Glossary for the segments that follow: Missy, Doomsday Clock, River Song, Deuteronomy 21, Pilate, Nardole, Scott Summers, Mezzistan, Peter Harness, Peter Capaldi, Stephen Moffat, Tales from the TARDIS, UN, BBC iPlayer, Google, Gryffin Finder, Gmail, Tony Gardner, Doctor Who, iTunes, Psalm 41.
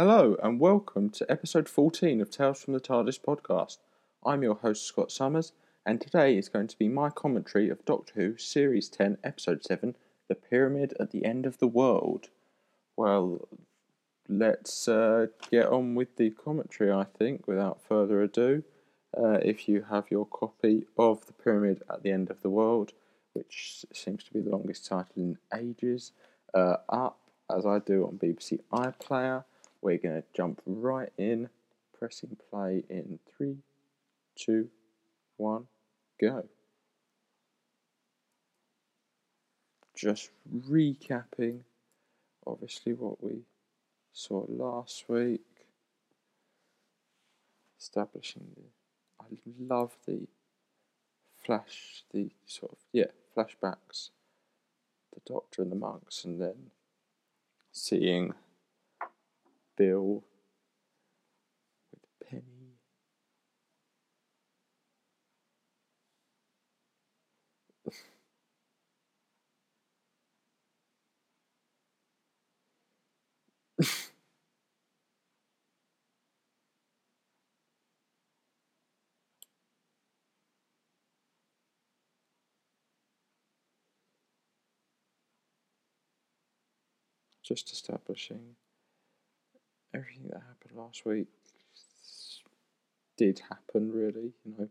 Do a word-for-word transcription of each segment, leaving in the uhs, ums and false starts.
Hello and welcome to episode fourteen of Tales from the TARDIS podcast. I'm your host Scott Summers, and today is going to be my commentary of Doctor Who Series ten Episode seven, The Pyramid at the End of the World. Well, let's uh, get on with the commentary, I think, without further ado. Uh, if you have your copy of The Pyramid at the End of the World, which seems to be the longest title in ages, uh, up, as I do on B B C iPlayer, we're going to jump right in, pressing play in three, two, one, go. Just recapping, obviously, what we saw last week. Establishing the... I love the flash, the sort of, yeah, flashbacks. The Doctor and the monks, and then seeing Bill with Penny. Just establishing everything that happened last week did happen, really, you know.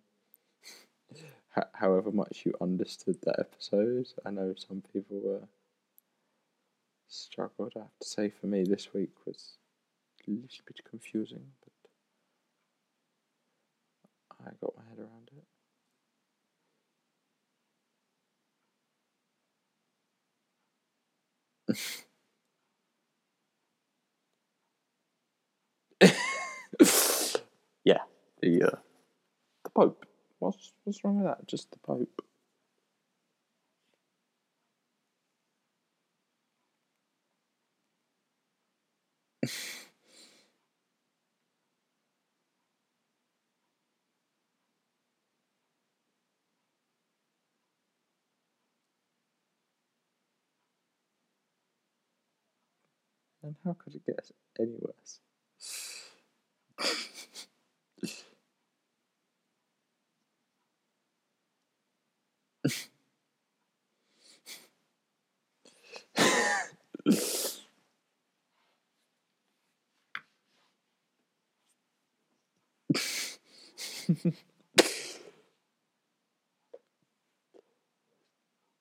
H- however much you understood that episode. I know some people were struggled. I have to say, for me, this week was a little bit confusing, but I got my head around it. Yeah, the uh, the Pope. What's what's wrong with that? Just the Pope. And how could it get any worse?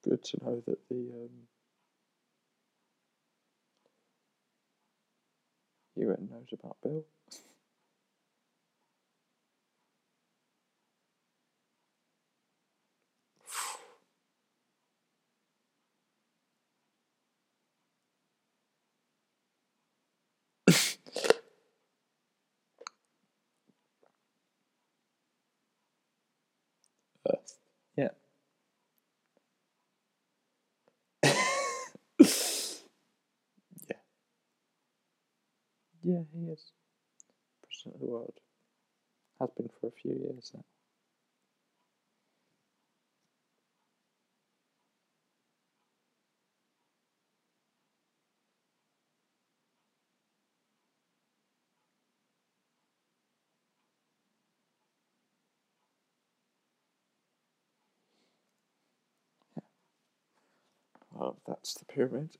Good to know that the um, U N knows about Bill. Yeah. yeah. Yeah, he is president of the world. Has been for a few years now. Oh, that's the pyramid.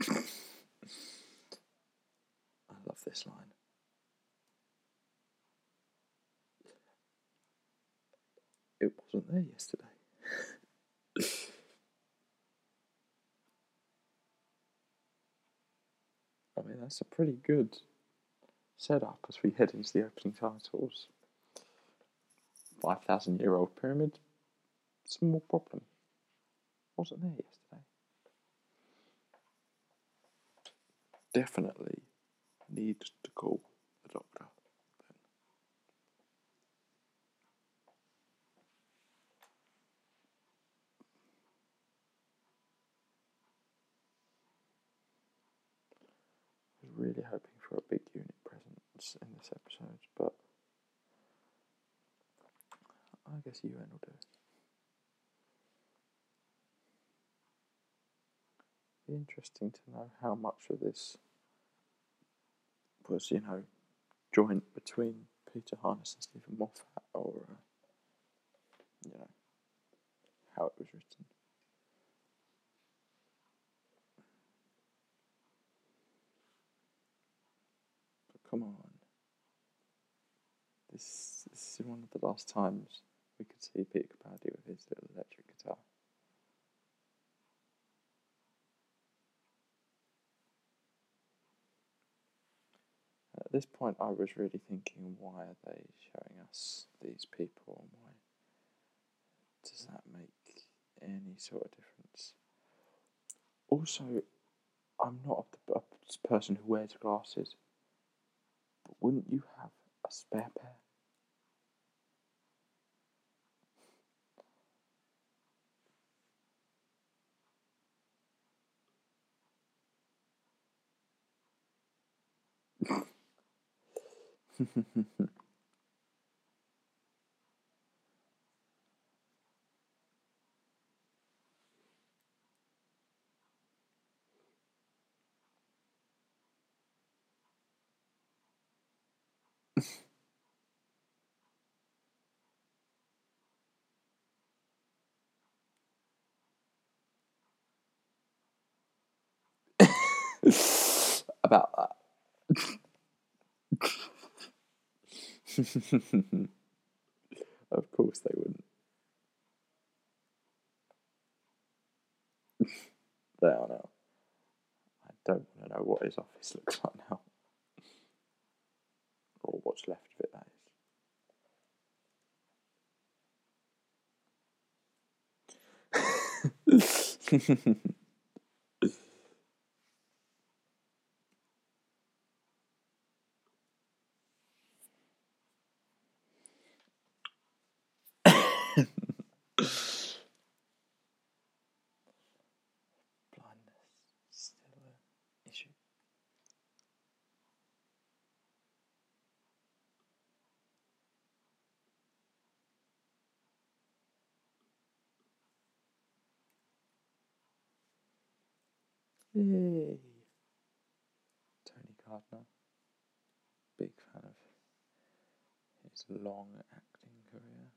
I love this line. It wasn't there yesterday. I mean, that's a pretty good setup as we head into the opening titles. five thousand year old pyramid. Small problem. Wasn't there yesterday. Definitely need to call the Doctor. really hoping for a big unit presence in this episode, but I guess U N will do. Be interesting to know how much of this was, you know, joint between Peter Harness and Stephen Moffat, or uh, you know, how it was written. But come on, this this is one of the last times we could see Peter Capaldi with his little electric guitar. At this point, I was really thinking, why are they showing us these people, and why does that make any sort of difference? Also, I'm not a, a person who wears glasses, but wouldn't you have a spare pair? About that. Of course they wouldn't. They are now. I don't want to know what his office looks like now. Or what's left of it, that is. Yay. Tony Gardner, big fan of his long acting career.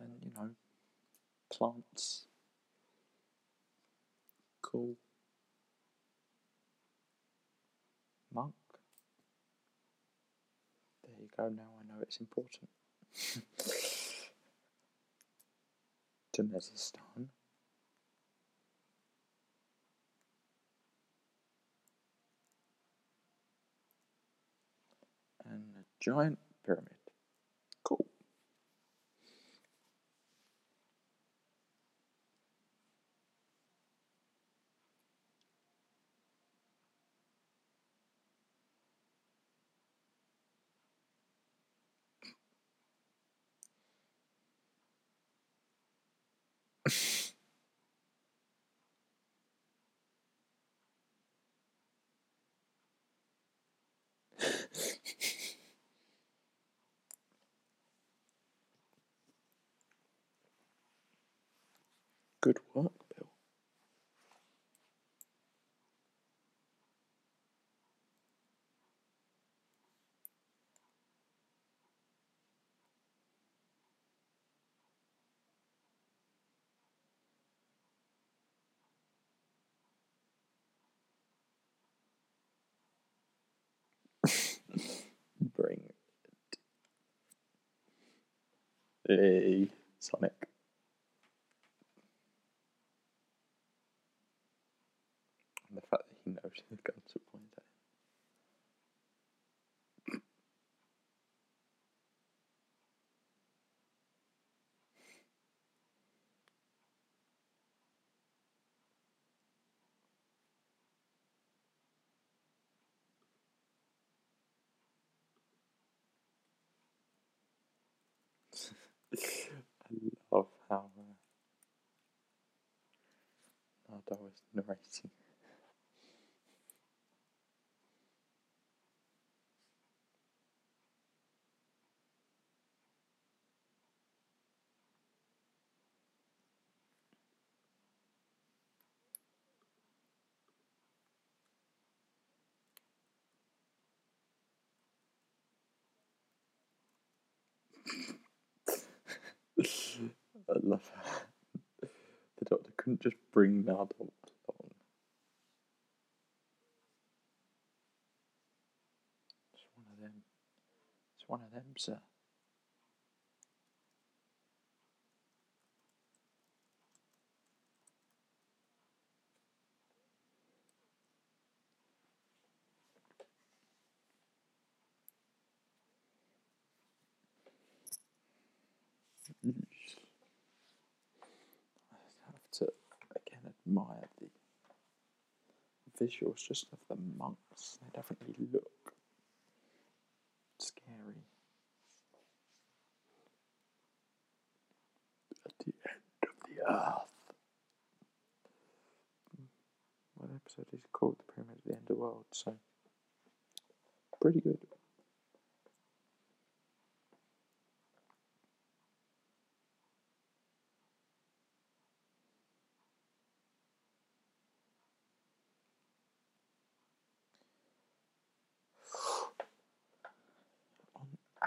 And, you know, plants. Cool. Monk. There you go, now I know it's important. To Mezzistan. And a giant pyramid. Good work, Bill. Hey, Sonic. And the fact that he knows he's going to point out. I love how uh, Nardole is narrating. I love how the Doctor couldn't just bring Nardole along. It's one of them. It's one of them, sir. Admire the visuals just of the monks. They definitely look scary. At the end of the earth. Well, the episode is called The Pyramids at the End of the World, so pretty good.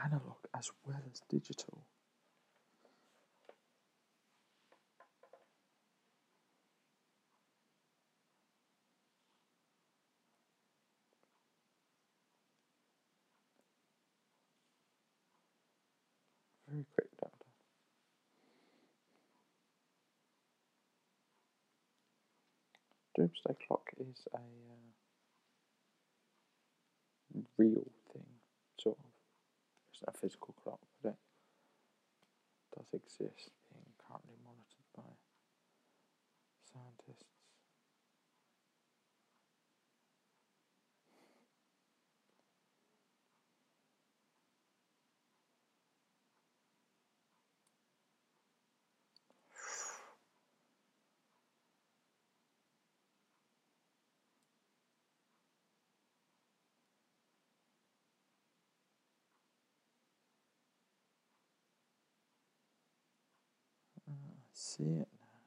Analog as well as digital. Very quick, Doctor. Doomsday Clock is a uh, real thing, sort of. A physical clock, but it does exist, being currently monitored by scientists. See it now.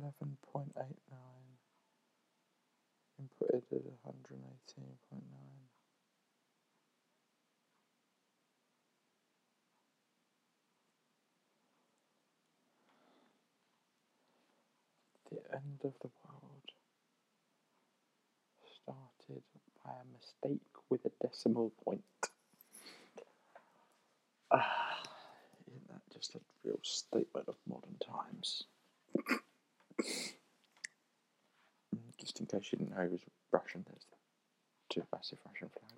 Eleven point eight nine. Inputted at one hundred eighteen point nine. The end of the world started by a mistake with a decimal point. Ah, isn't that just a real statement of modern times? Just in case you didn't know he was Russian, there's two massive Russian flags.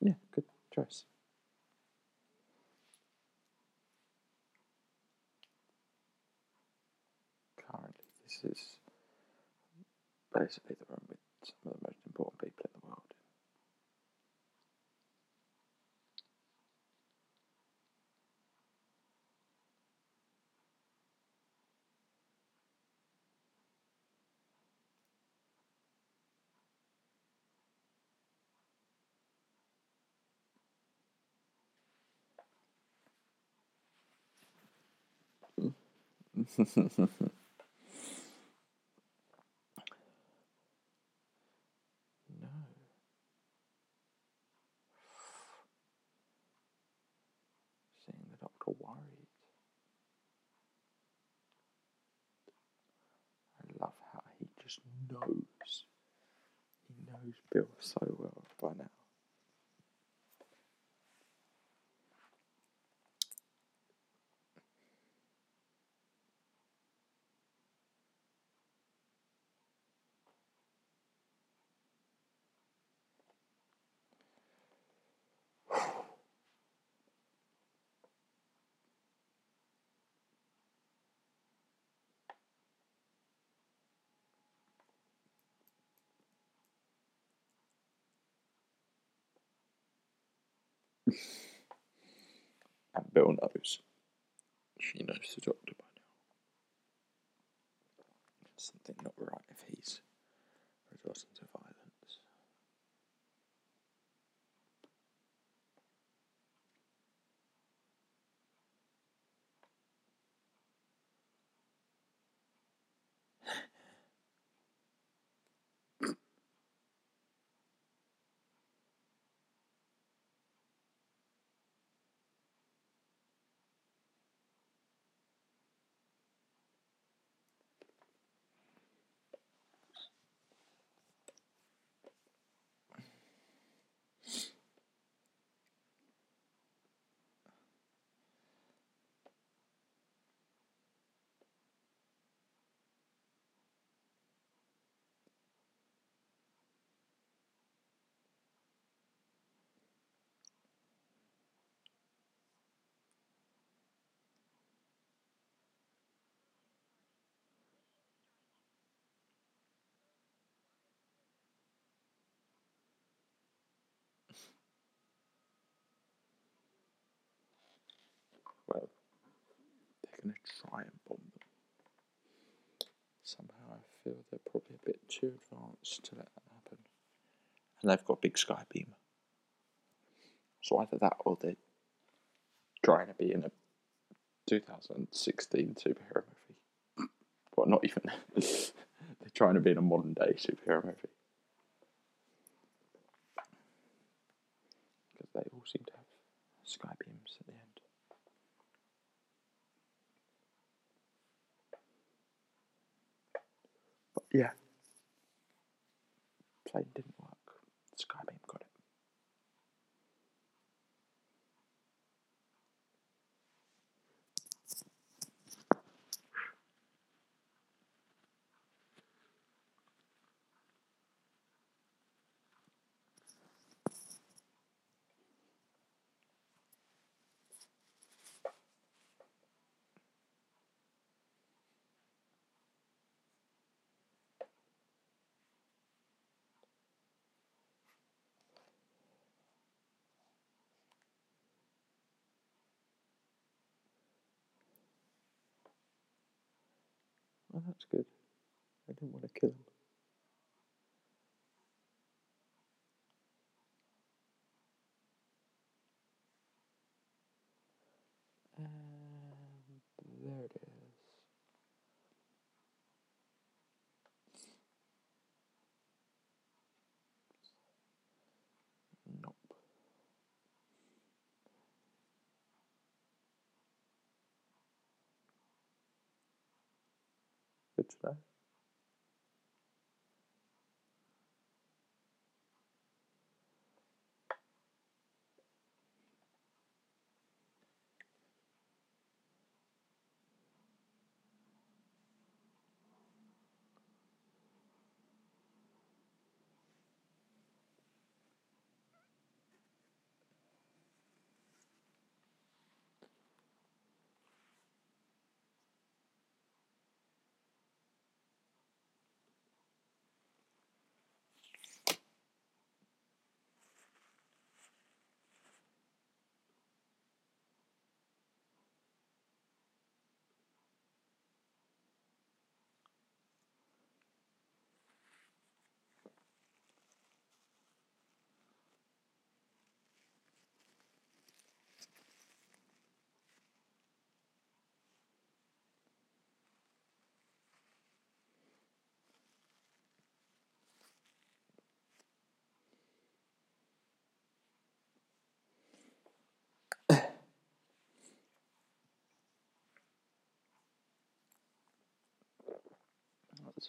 Yeah, good choice. Currently, this is basically the room with some of the most important people in the world. No. Seeing the doctor worried. I love how he just knows. He knows Bill so well by now. And Bill knows. She knows the doctor by now. Something not right if he's resorting to violence. Going to try and bomb them. Somehow I feel they're probably a bit too advanced to let that happen. And they've got a big sky beam. So either that or they're trying to be in a two thousand sixteen superhero movie. Well, not even. They're trying to be in a modern day superhero movie. Because they all seem to have sky beams at the end. Yeah. Plane didn't work. Skybeam got it. Oh, that's good. I didn't want to kill him. And there it is. Nope. Good to know.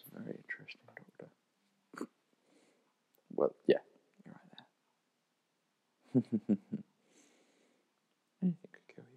That's a very interesting, Doctor. Well, yeah, you're right there. Anything could kill you.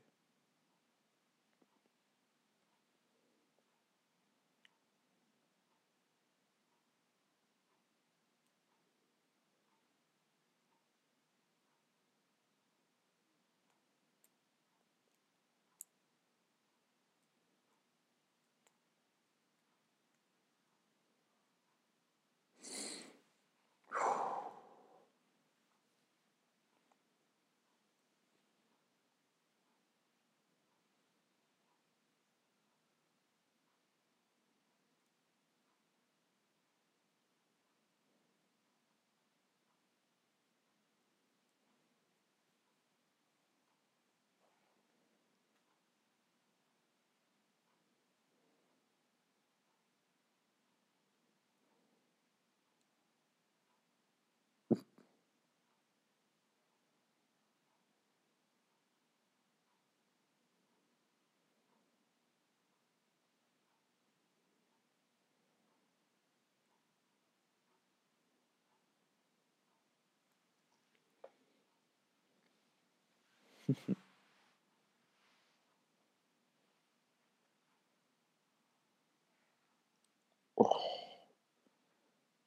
Oh,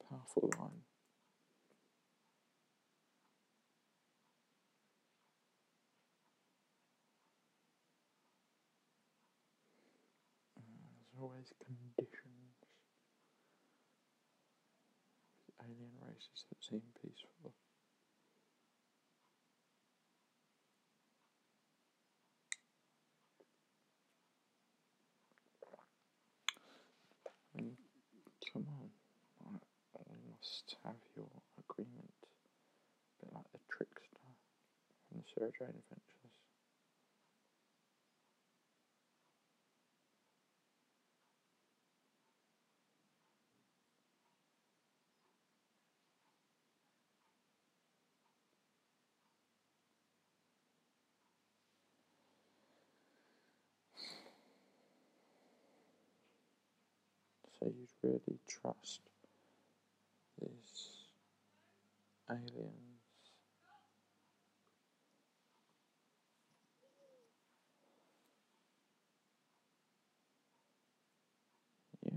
powerful line. Uh, there's always conditions. Alien races that seem peaceful. Come on, we must have your agreement. A bit like the trickster from the Sarah Jane Adventures. So you'd really trust these aliens? Yeah.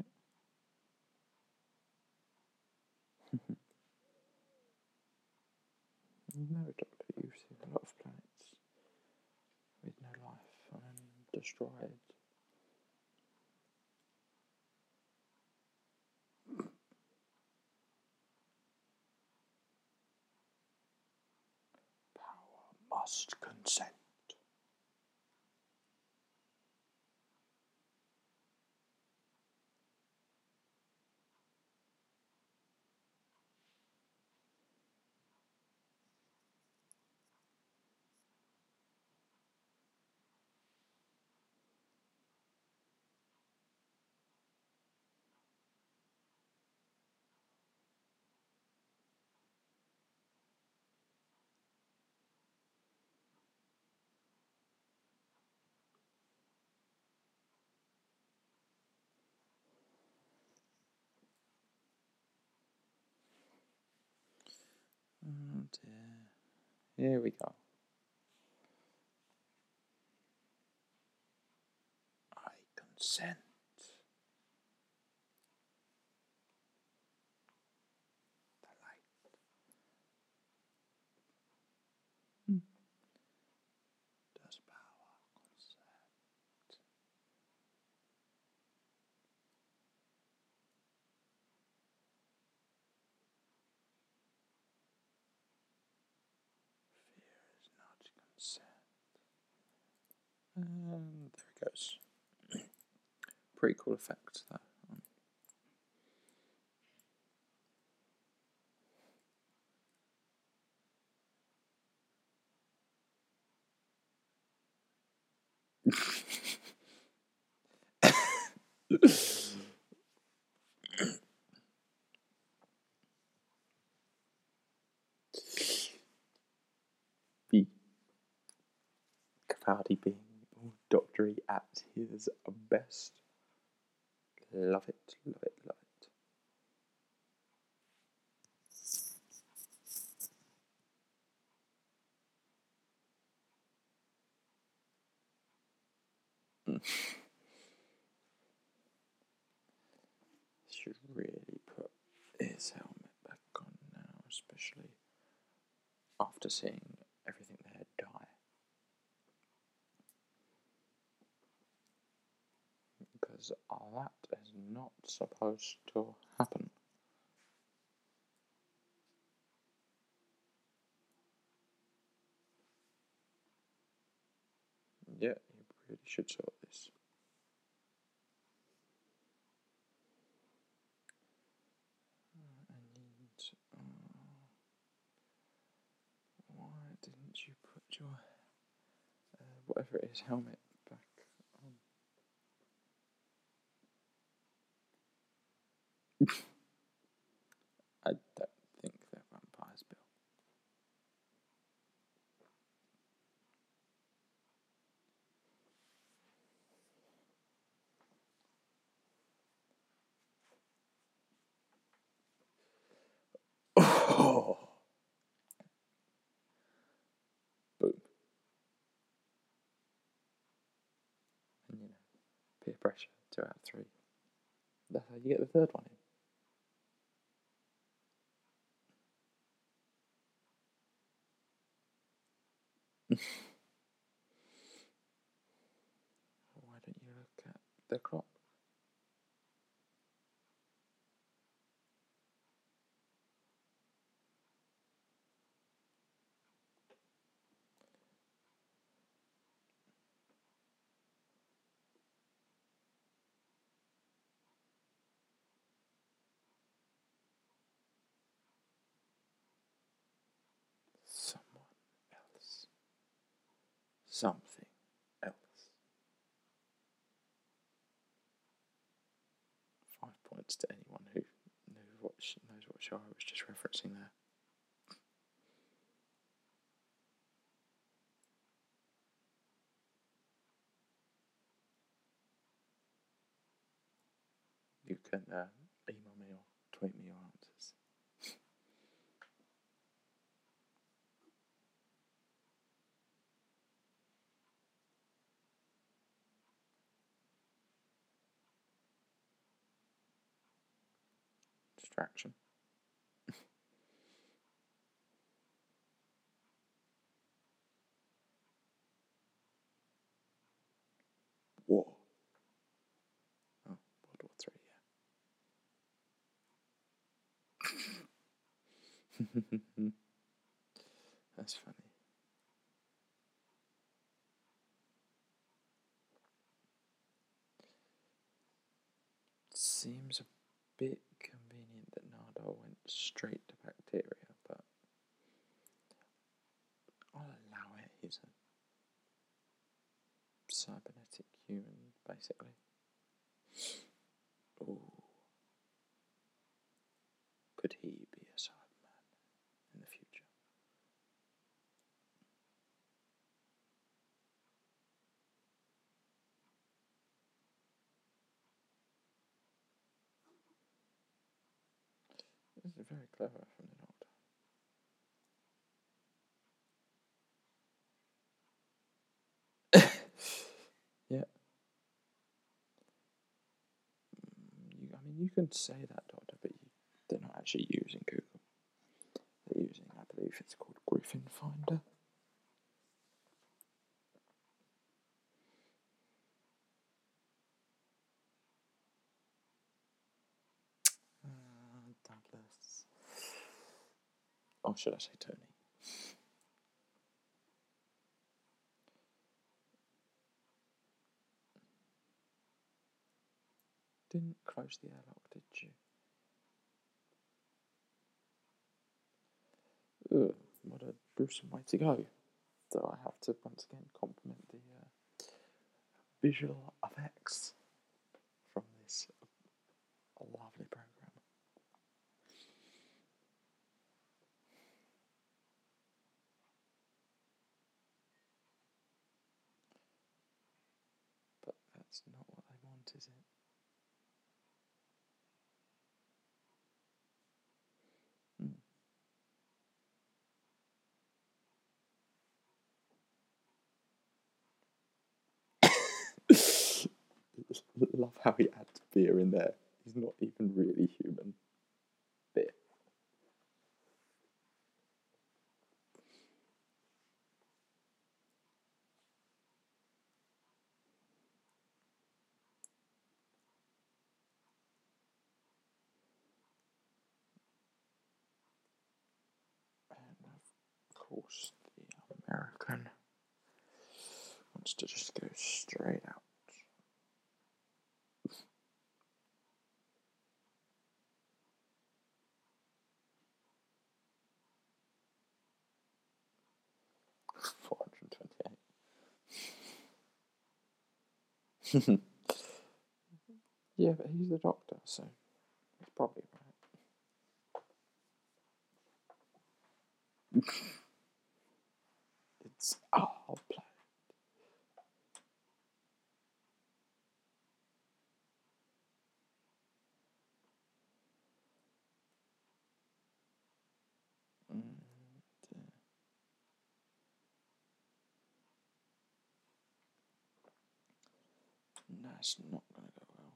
No, Doctor, you've seen a lot of planets with no life and destroyed. Must consent. Oh dear. Here we go. I consent. The light. Hmm. Does power consent? Um, there it goes. Pretty cool effect, though. B. Capaldi being Doctor at his best. Love it, love it, love it. one. Should really put his helmet back on now, especially after seeing everything they had die. Because that is not supposed to happen. Yeah, you really should sort this. Uh, and uh, why didn't you put your uh, whatever it is helmet back on? I don't think they're vampires, Bill. Pressure, two out of three. That's how you get the third one in. Why don't you look at the clock? Something else. Five points to anyone who knows what knows what show I was just referencing there. You can uh, email me or tweet me your answers. Distraction. War. Oh, World War Three, yeah. That's funny. Seems a bit convenient that Nardole went straight to bacteria, but I'll allow it. He's a cybernetic human, basically. Ooh. Could he be a cyberman in the future? This is very clever from the Doctor. Yeah. You, I mean, you can say that, Doctor, but you, they're not actually using Google. They're using, I believe it's called Gryffin Finder. Or should I say Tony? Didn't close the airlock, did you? Ugh, what a gruesome way to go. So I have to once again compliment the uh, visual effects from this lovely program. It's not what I want, is it? Mm. love how he adds beer in there. He's not even really human. Beer. And of course, the American wants to just go straight out. Yeah, but he's the doctor, so it's probably right. It's all planned. That's not going to go well.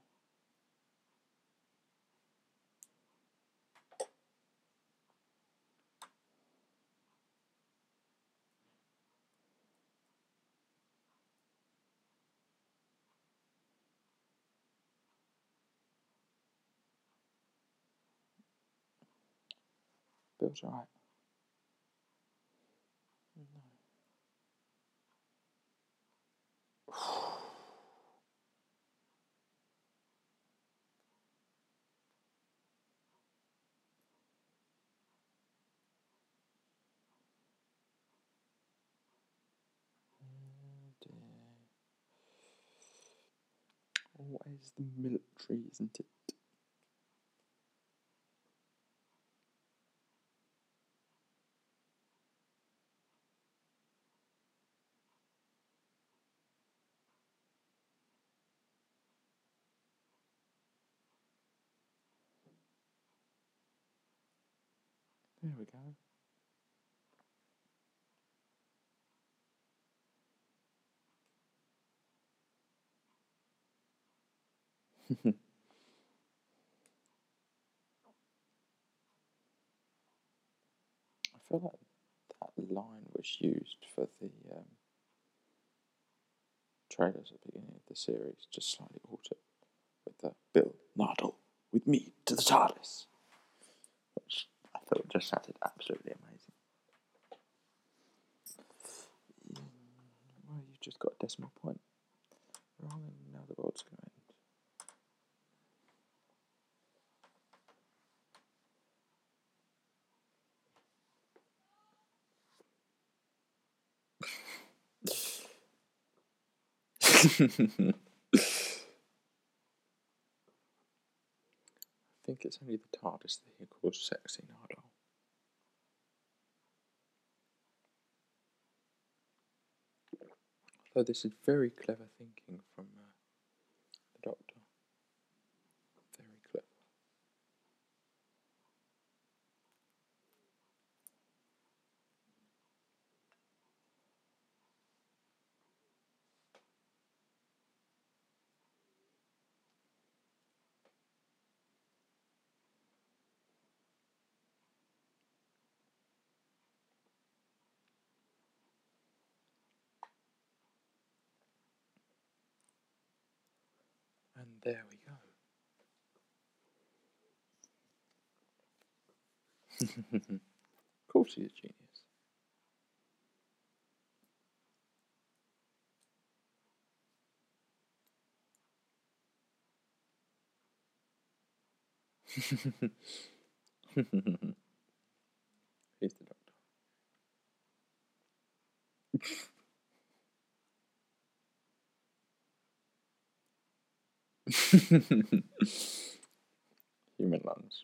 Bill's all right. Always the military, isn't it? There we go. I feel like that line was used for the um, trailers at the beginning of the series, just slightly altered with the Bill Nardole with me to the TARDIS, which I thought just sounded absolutely amazing. Well, you just got a decimal point wrong, and now the world's going to end. I think it's only the TARDIS that he calls sexy Nardole. Although this is very clever thinking from uh, the Doctor. Very clever. And there we go. Of course he's a genius. He's the doctor. Human lungs.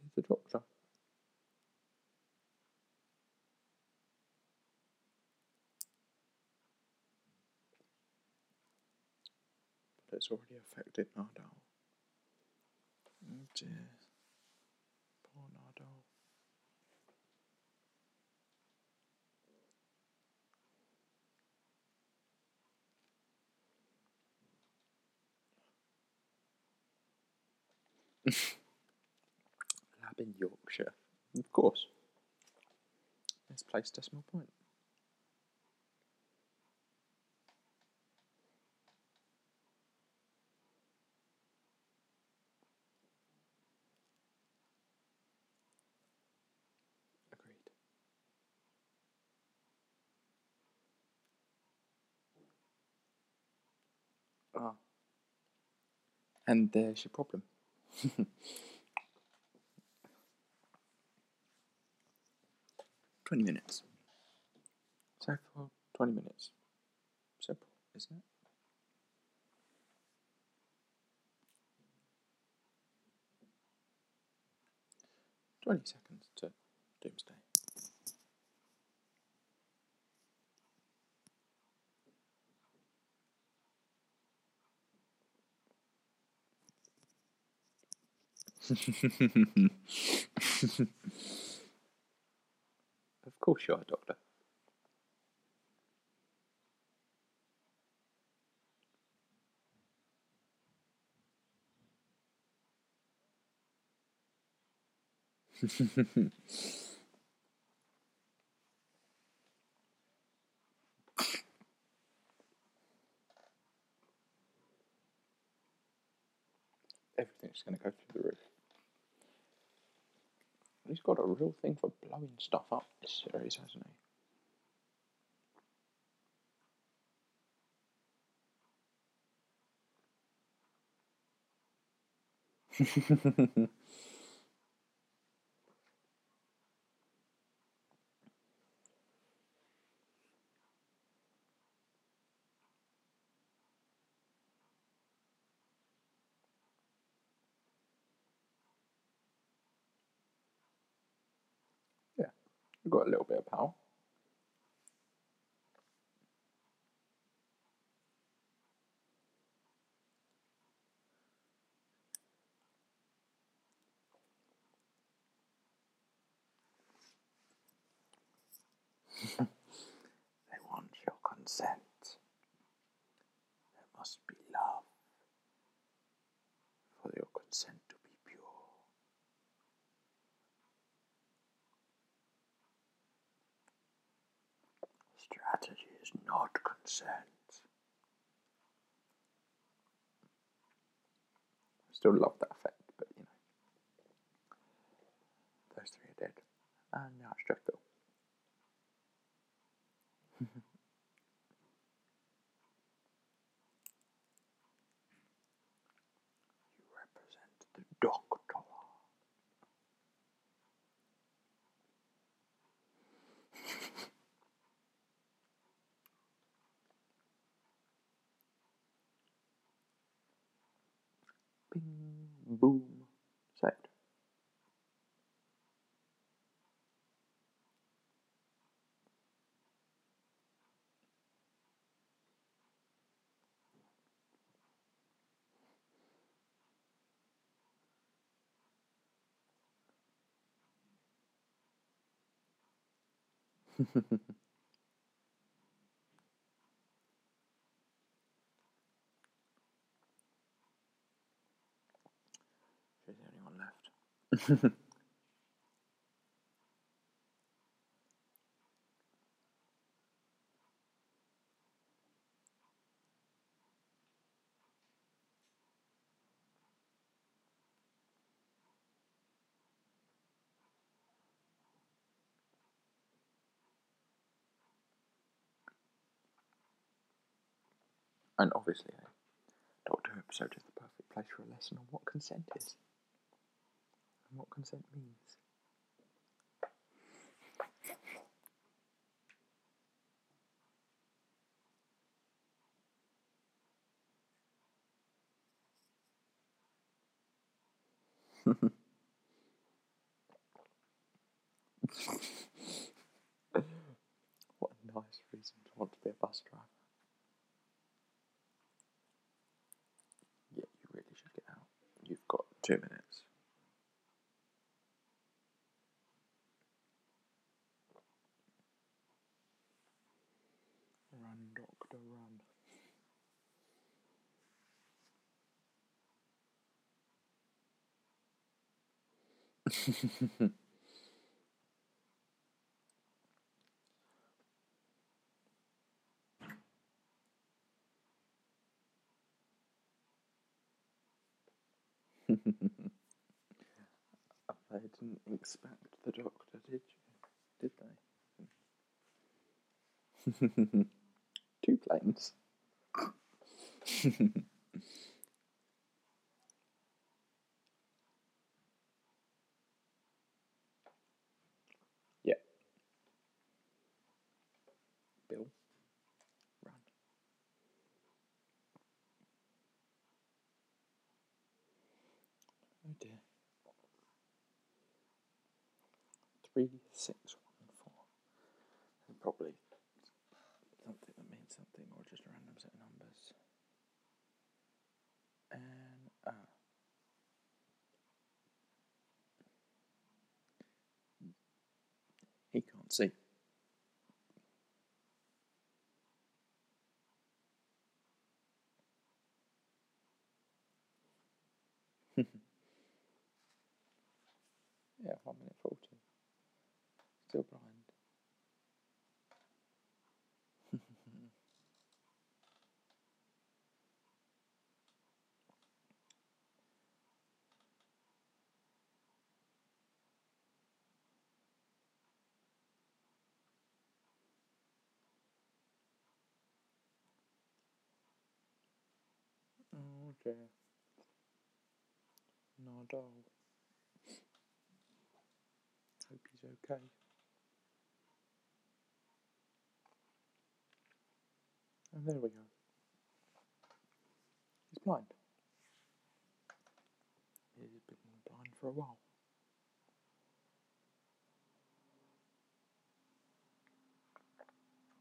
He's the doctor. But it's already affected Nardole. Oh dear. Poor Nardole. Lab in Yorkshire. Of course. Best place decimal point. Ah. And there's your problem. twenty minutes. So for twenty minutes. Simple, isn't it? twenty seconds to Doomsday. Of course you are, Doctor. Everything's going to go through the roof. He's got a real thing for blowing stuff up this series, hasn't he? We've got a little bit of power. They want your consent. There must be love for your consent. Strategy is not consent. I still love that effect, but you know. Those three are dead. And now it's Jekyll. You represent the Doctor. Boom. Saved. And obviously a Doctor Who episode is the perfect place for a lesson on what consent is. What consent means. What a nice reason to want to be a bus driver. Yeah, you really should get out. You've got two minutes. I didn't expect the Doctor, did you? Did they? Two planes. Yeah. Bill, run. Oh dear. Three, six, one, four. And probably something that means something, or just a random set of numbers. And ah, uh, he can't see. Yeah, one minute forty. Still blind. Yeah. Nardole. Hope he's okay. And there we go. He's blind. He's been blind for a while.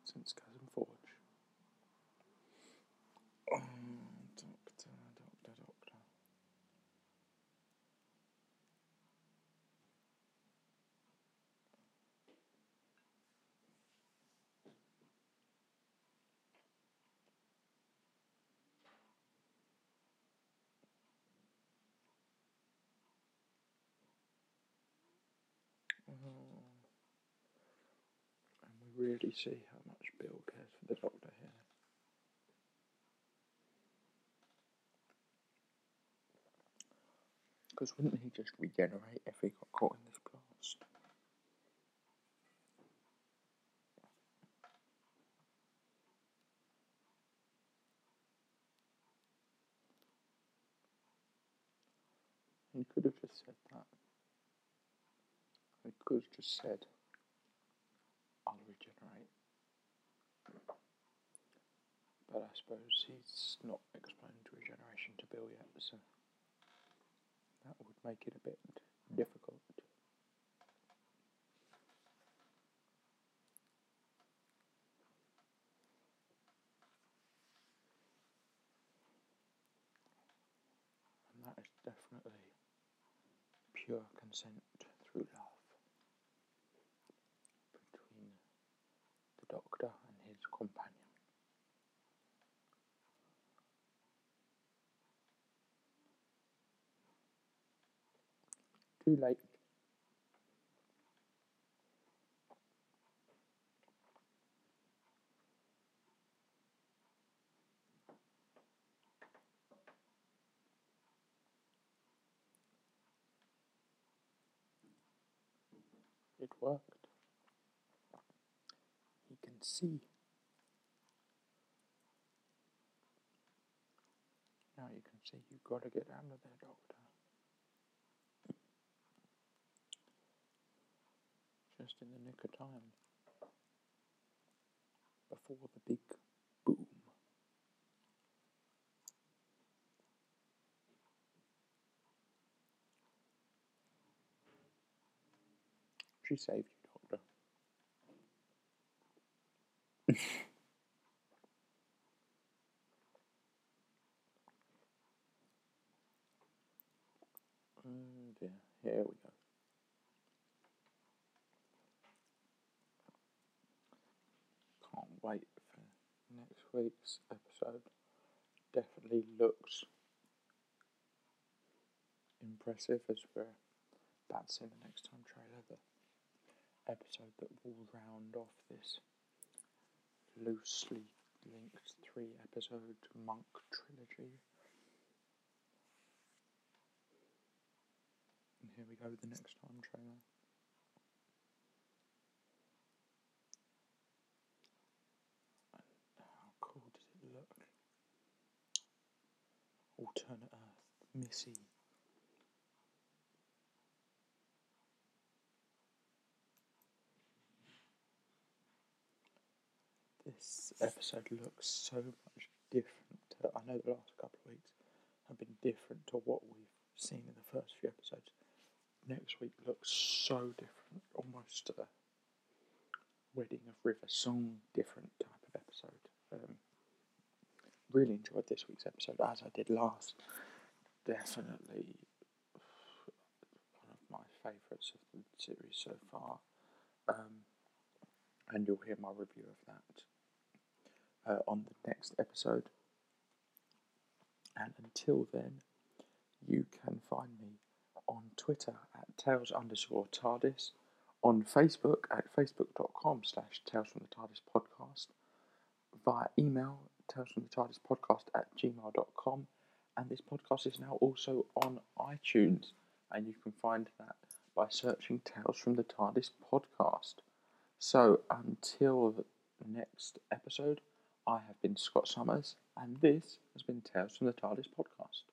Since Cousin Forge. Um. Really see how much Bill cares for the Doctor here. Because wouldn't he just regenerate if he got caught in this blast? He could have just said that. He could have just said, I'll regenerate. But I suppose he's not explained regeneration to Bill yet, so that would make it a bit difficult. And that is definitely pure consent through love. Doctor and his companion. Too late. It worked. See. Now you can see. You've got to get out of there, Doctor. Just in the nick of time. Before the big boom. She saved you. And yeah, here we go. Can't wait for next week's episode. Definitely looks impressive as we're that's in the next time trailer, the episode that will round off this loosely linked three episode monk trilogy. And here we go with the next time trailer. Alternate Earth, Missy. This episode looks so much different. To, I know the last couple of weeks have been different to what we've seen in the first few episodes. Next week looks so different, almost a Wedding of River Song different type of episode. Um, Really enjoyed this week's episode as I did last. Definitely one of my favourites of the series so far, um, and you'll hear my review of that uh, on the next episode. And until then, you can find me on Twitter at Tales underscore TARDIS, on Facebook at facebook.com slash Tales from the TARDIS podcast, via email. Tales from the TARDIS podcast at gmail dot com, and this podcast is now also on iTunes, and you can find that by searching Tales from the TARDIS podcast. So until the next episode, I have been Scott Summers, and this has been Tales from the TARDIS podcast.